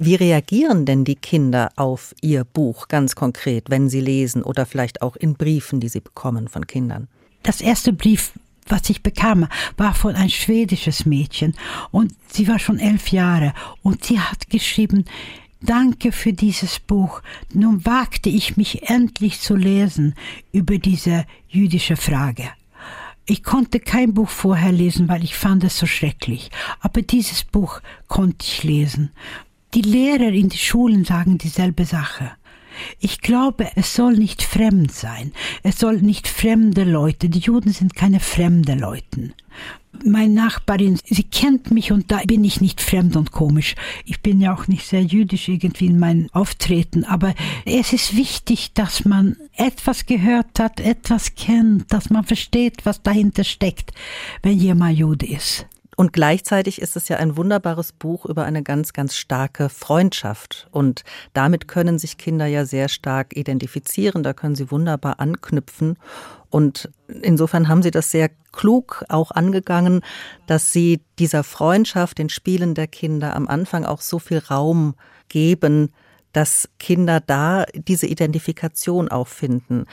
Wie reagieren denn die Kinder auf ihr Buch ganz konkret, wenn sie lesen oder vielleicht auch in Briefen, die sie bekommen von Kindern? Das erste Brief, was ich bekam, war von ein schwedisches Mädchen und sie war schon 11 Jahre und sie hat geschrieben, danke für dieses Buch, nun wagte ich mich endlich zu lesen über diese jüdische Frage. Ich konnte kein Buch vorher lesen, weil ich fand es so schrecklich, aber dieses Buch konnte ich lesen. Die Lehrer in den Schulen sagen dieselbe Sache. Ich glaube, es soll nicht fremd sein. Es soll nicht fremde Leute. Die Juden sind keine fremden Leute. Meine Nachbarin, sie kennt mich und da bin ich nicht fremd und komisch. Ich bin ja auch nicht sehr jüdisch irgendwie in meinem Auftreten, aber es ist wichtig, dass man etwas gehört hat, etwas kennt, dass man versteht, was dahinter steckt, wenn jemand Jude ist. Und gleichzeitig ist es ja ein wunderbares Buch über eine ganz, ganz starke Freundschaft. Und damit können sich Kinder ja sehr stark identifizieren, da können sie wunderbar anknüpfen. Und insofern haben Sie das sehr klug auch angegangen, dass Sie dieser Freundschaft, den Spielen der Kinder am Anfang auch so viel Raum geben, dass Kinder da diese Identifikation auch finden.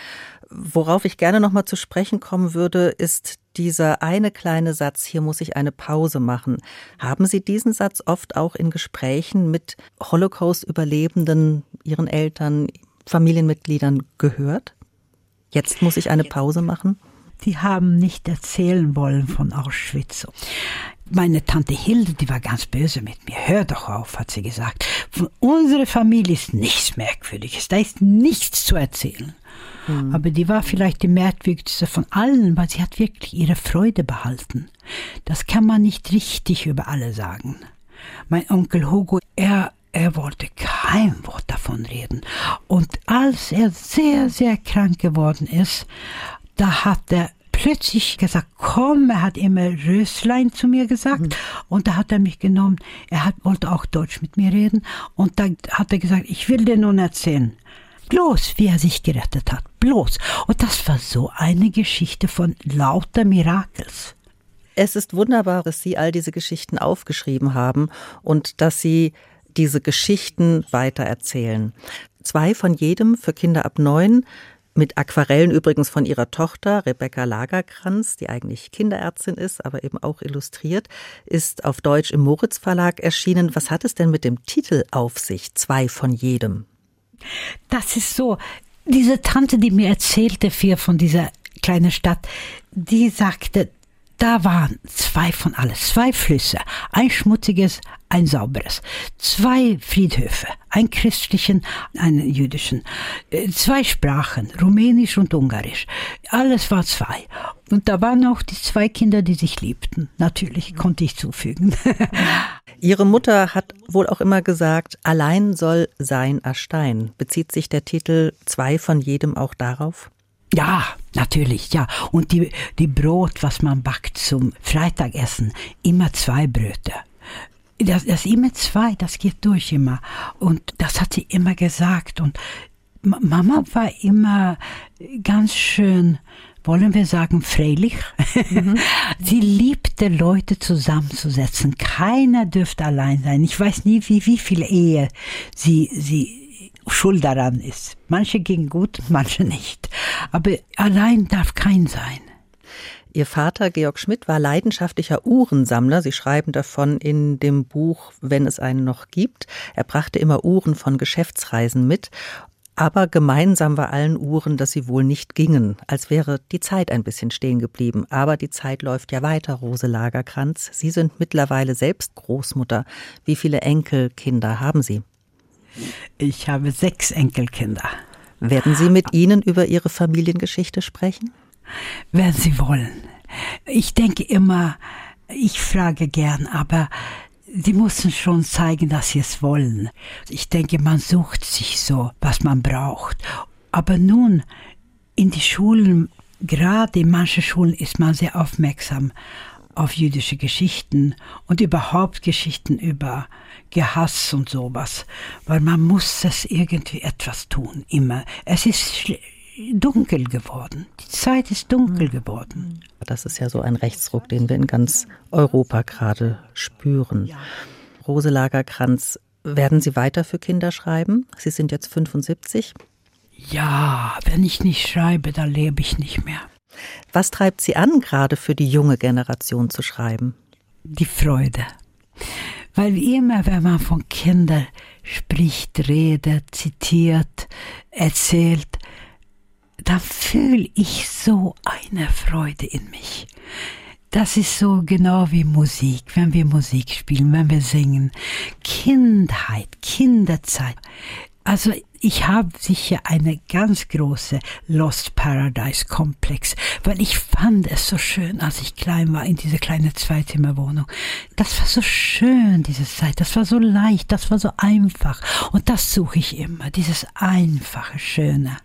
Worauf ich gerne nochmal zu sprechen kommen würde, ist dieser eine kleine Satz, hier muss ich eine Pause machen. Haben Sie diesen Satz oft auch in Gesprächen mit Holocaust-Überlebenden, Ihren Eltern, Familienmitgliedern gehört? Jetzt muss ich eine Pause machen? Die haben nicht erzählen wollen von Auschwitz. Meine Tante Hilde, die war ganz böse mit mir. Hör doch auf, hat sie gesagt. Von unserer Familie ist nichts Merkwürdiges. Da ist nichts zu erzählen. Mhm. Aber die war vielleicht die merkwürdigste von allen, weil sie hat wirklich ihre Freude behalten. Das kann man nicht richtig über alle sagen. Mein Onkel Hugo, er wollte kein Wort davon reden. Und als er sehr, sehr krank geworden ist, da hat er plötzlich gesagt, komm, er hat immer Röslein zu mir gesagt, und da hat er mich genommen, wollte auch Deutsch mit mir reden, und da hat er gesagt, ich will dir nun erzählen, bloß wie er sich gerettet hat, bloß. Und das war so eine Geschichte von lauter Mirakels. Es ist wunderbar, dass Sie all diese Geschichten aufgeschrieben haben und dass Sie diese Geschichten weitererzählen. 2 von jedem für Kinder ab 9, mit Aquarellen übrigens von ihrer Tochter Rebecca Lagerkranz, die eigentlich Kinderärztin ist, aber eben auch illustriert, ist auf Deutsch im Moritz Verlag erschienen. Was hat es denn mit dem Titel auf sich, 2 von jedem? Das ist so, diese Tante, die mir erzählte, 4 von dieser kleinen Stadt, die sagte, da waren 2 von alles, 2 Flüsse, ein schmutziges, ein sauberes, 2 Friedhöfe, einen christlichen, einen jüdischen, 2 Sprachen, Rumänisch und Ungarisch, alles war 2. Und da waren auch die 2 Kinder, die sich liebten, natürlich konnte ich zufügen. Ihre Mutter hat wohl auch immer gesagt, allein soll sein erstein. Bezieht sich der Titel 2 von jedem auch darauf? Ja, natürlich, ja. Und die Brot, was man backt zum Freitagessen, immer 2 Bröte. Das immer 2, das geht durch immer. Und das hat sie immer gesagt. Und Mama war immer ganz schön, wollen wir sagen, freilich. Mhm. Sie liebte, Leute zusammenzusetzen. Keiner dürfte allein sein. Ich weiß nie, wie viel Ehe sie schuld daran ist. Manche gingen gut, manche nicht. Aber allein darf kein sein. Ihr Vater Georg Schmidt war leidenschaftlicher Uhrensammler. Sie schreiben davon in dem Buch, wenn es einen noch gibt. Er brachte immer Uhren von Geschäftsreisen mit. Aber gemeinsam war allen Uhren, dass sie wohl nicht gingen. Als wäre die Zeit ein bisschen stehen geblieben. Aber die Zeit läuft ja weiter, Rose Lagerkranz. Sie sind mittlerweile selbst Großmutter. Wie viele Enkelkinder haben Sie? Ich habe 6 Enkelkinder. Werden Sie mit ihnen über Ihre Familiengeschichte sprechen? Wenn Sie wollen. Ich denke immer, ich frage gern, aber Sie müssen schon zeigen, dass Sie es wollen. Ich denke, man sucht sich so, was man braucht. Aber nun, in die Schulen, gerade in manchen Schulen, ist man sehr aufmerksam auf jüdische Geschichten und überhaupt Geschichten über Gehass und sowas, weil man muss das irgendwie etwas tun, immer. Es ist dunkel geworden, die Zeit ist dunkel geworden. Das ist ja so ein Rechtsruck, den wir in ganz Europa gerade spüren. Ja. Rose Lagerkranz, werden Sie weiter für Kinder schreiben? Sie sind jetzt 75. Ja, wenn ich nicht schreibe, dann lebe ich nicht mehr. Was treibt Sie an, gerade für die junge Generation zu schreiben? Die Freude. Weil immer, wenn man von Kindern spricht, redet, zitiert, erzählt, da fühle ich so eine Freude in mich. Das ist so genau wie Musik, wenn wir Musik spielen, wenn wir singen. Kindheit, Kinderzeit. Also Ich habe sicher eine ganz große Lost Paradise Komplex, weil ich fand es so schön, als ich klein war, in dieser kleinen Zweizimmerwohnung. Das war so schön, diese Zeit, das war so leicht, das war so einfach. Und das suche ich immer, dieses einfache, schöne.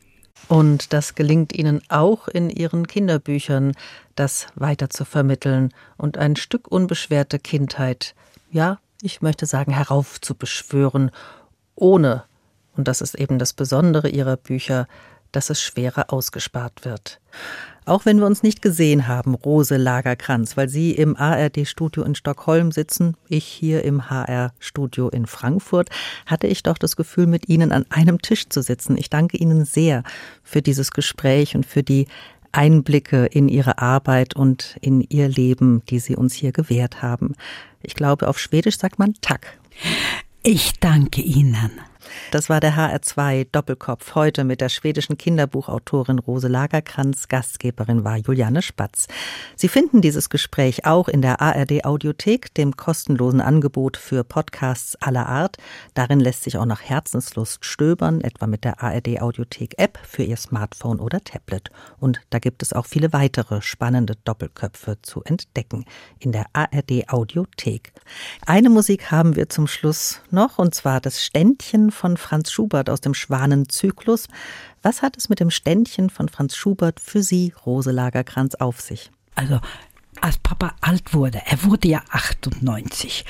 Und das gelingt Ihnen auch in Ihren Kinderbüchern, das weiter zu vermitteln und ein Stück unbeschwerte Kindheit, ja, ich möchte sagen, heraufzubeschwören, ohne, und das ist eben das Besondere Ihrer Bücher, dass es schwerer ausgespart wird. Auch wenn wir uns nicht gesehen haben, Rose Lagerkranz, weil Sie im ARD-Studio in Stockholm sitzen, ich hier im HR-Studio in Frankfurt, hatte ich doch das Gefühl, mit Ihnen an einem Tisch zu sitzen. Ich danke Ihnen sehr für dieses Gespräch und für die Einblicke in Ihre Arbeit und in Ihr Leben, die Sie uns hier gewährt haben. Ich glaube, auf Schwedisch sagt man Tack. Ich danke Ihnen. Das war der HR2 Doppelkopf heute mit der schwedischen Kinderbuchautorin Rose Lagerkranz. Gastgeberin war Juliane Spatz. Sie finden dieses Gespräch auch in der ARD Audiothek, dem kostenlosen Angebot für Podcasts aller Art. Darin lässt sich auch nach Herzenslust stöbern, etwa mit der ARD Audiothek App für Ihr Smartphone oder Tablet. Und da gibt es auch viele weitere spannende Doppelköpfe zu entdecken in der ARD Audiothek. Eine Musik haben wir zum Schluss noch, und zwar das Ständchen von Franz Schubert aus dem Schwanenzyklus. Was hat es mit dem Ständchen von Franz Schubert für Sie, Rose Lagerkranz, auf sich? Also, als Papa alt wurde, er wurde ja 98.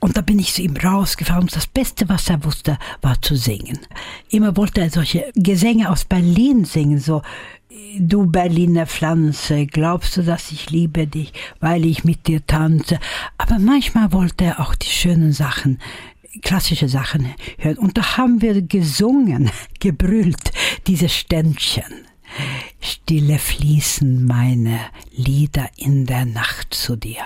Und da bin ich zu ihm rausgefahren und das Beste, was er wusste, war zu singen. Immer wollte er solche Gesänge aus Berlin singen, so: Du Berliner Pflanze, glaubst du, dass ich liebe dich, weil ich mit dir tanze? Aber manchmal wollte er auch die schönen Sachen, klassische Sachen hören. Und da haben wir gesungen, gebrüllt, diese Ständchen. Stille fließen meine Lieder in der Nacht zu dir.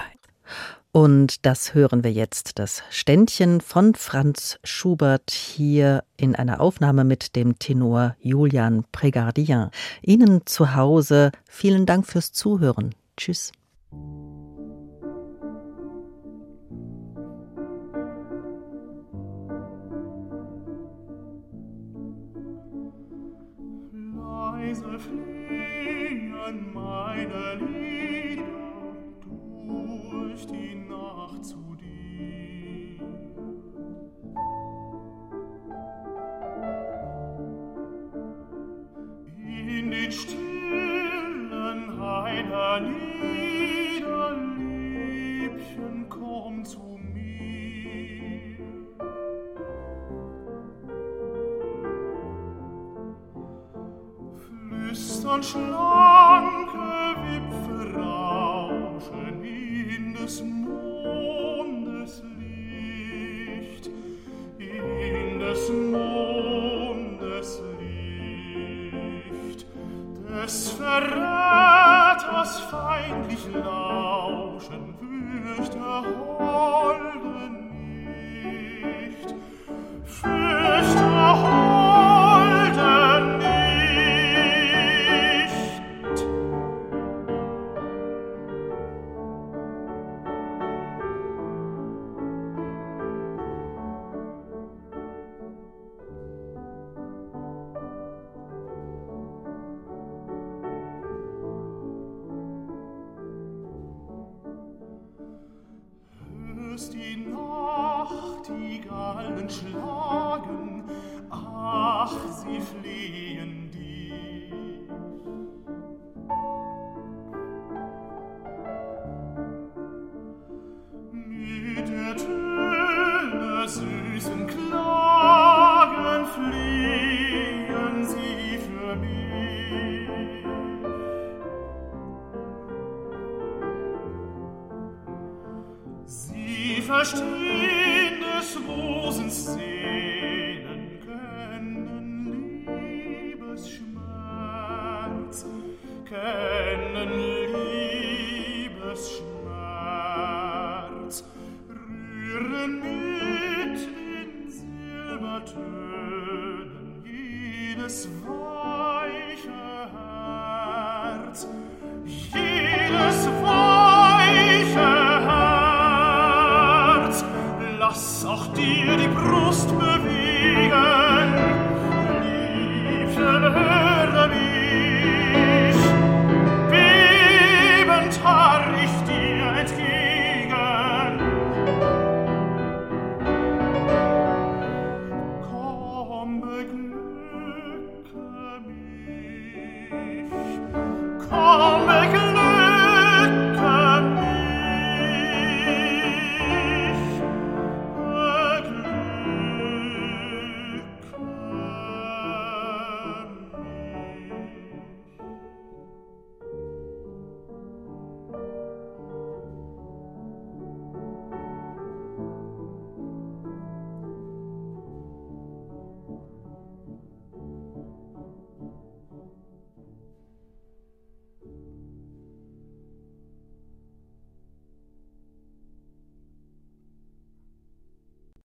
Und das hören wir jetzt, das Ständchen von Franz Schubert, hier in einer Aufnahme mit dem Tenor Julian Prégardien. Ihnen zu Hause vielen Dank fürs Zuhören. Tschüss. Leise fliegen meine Lieder durch die Nacht zu dir. In den Stillen heiner Lieder, Liebchen, komm zu mir. Und schlanke Wipfel rauschen in des Mondes Licht, in des Mondes Licht. Des Verräters feindlich lauschen wird der Holde nicht, fürcht der Holde nicht. Lass auch dir die Brust bewegen,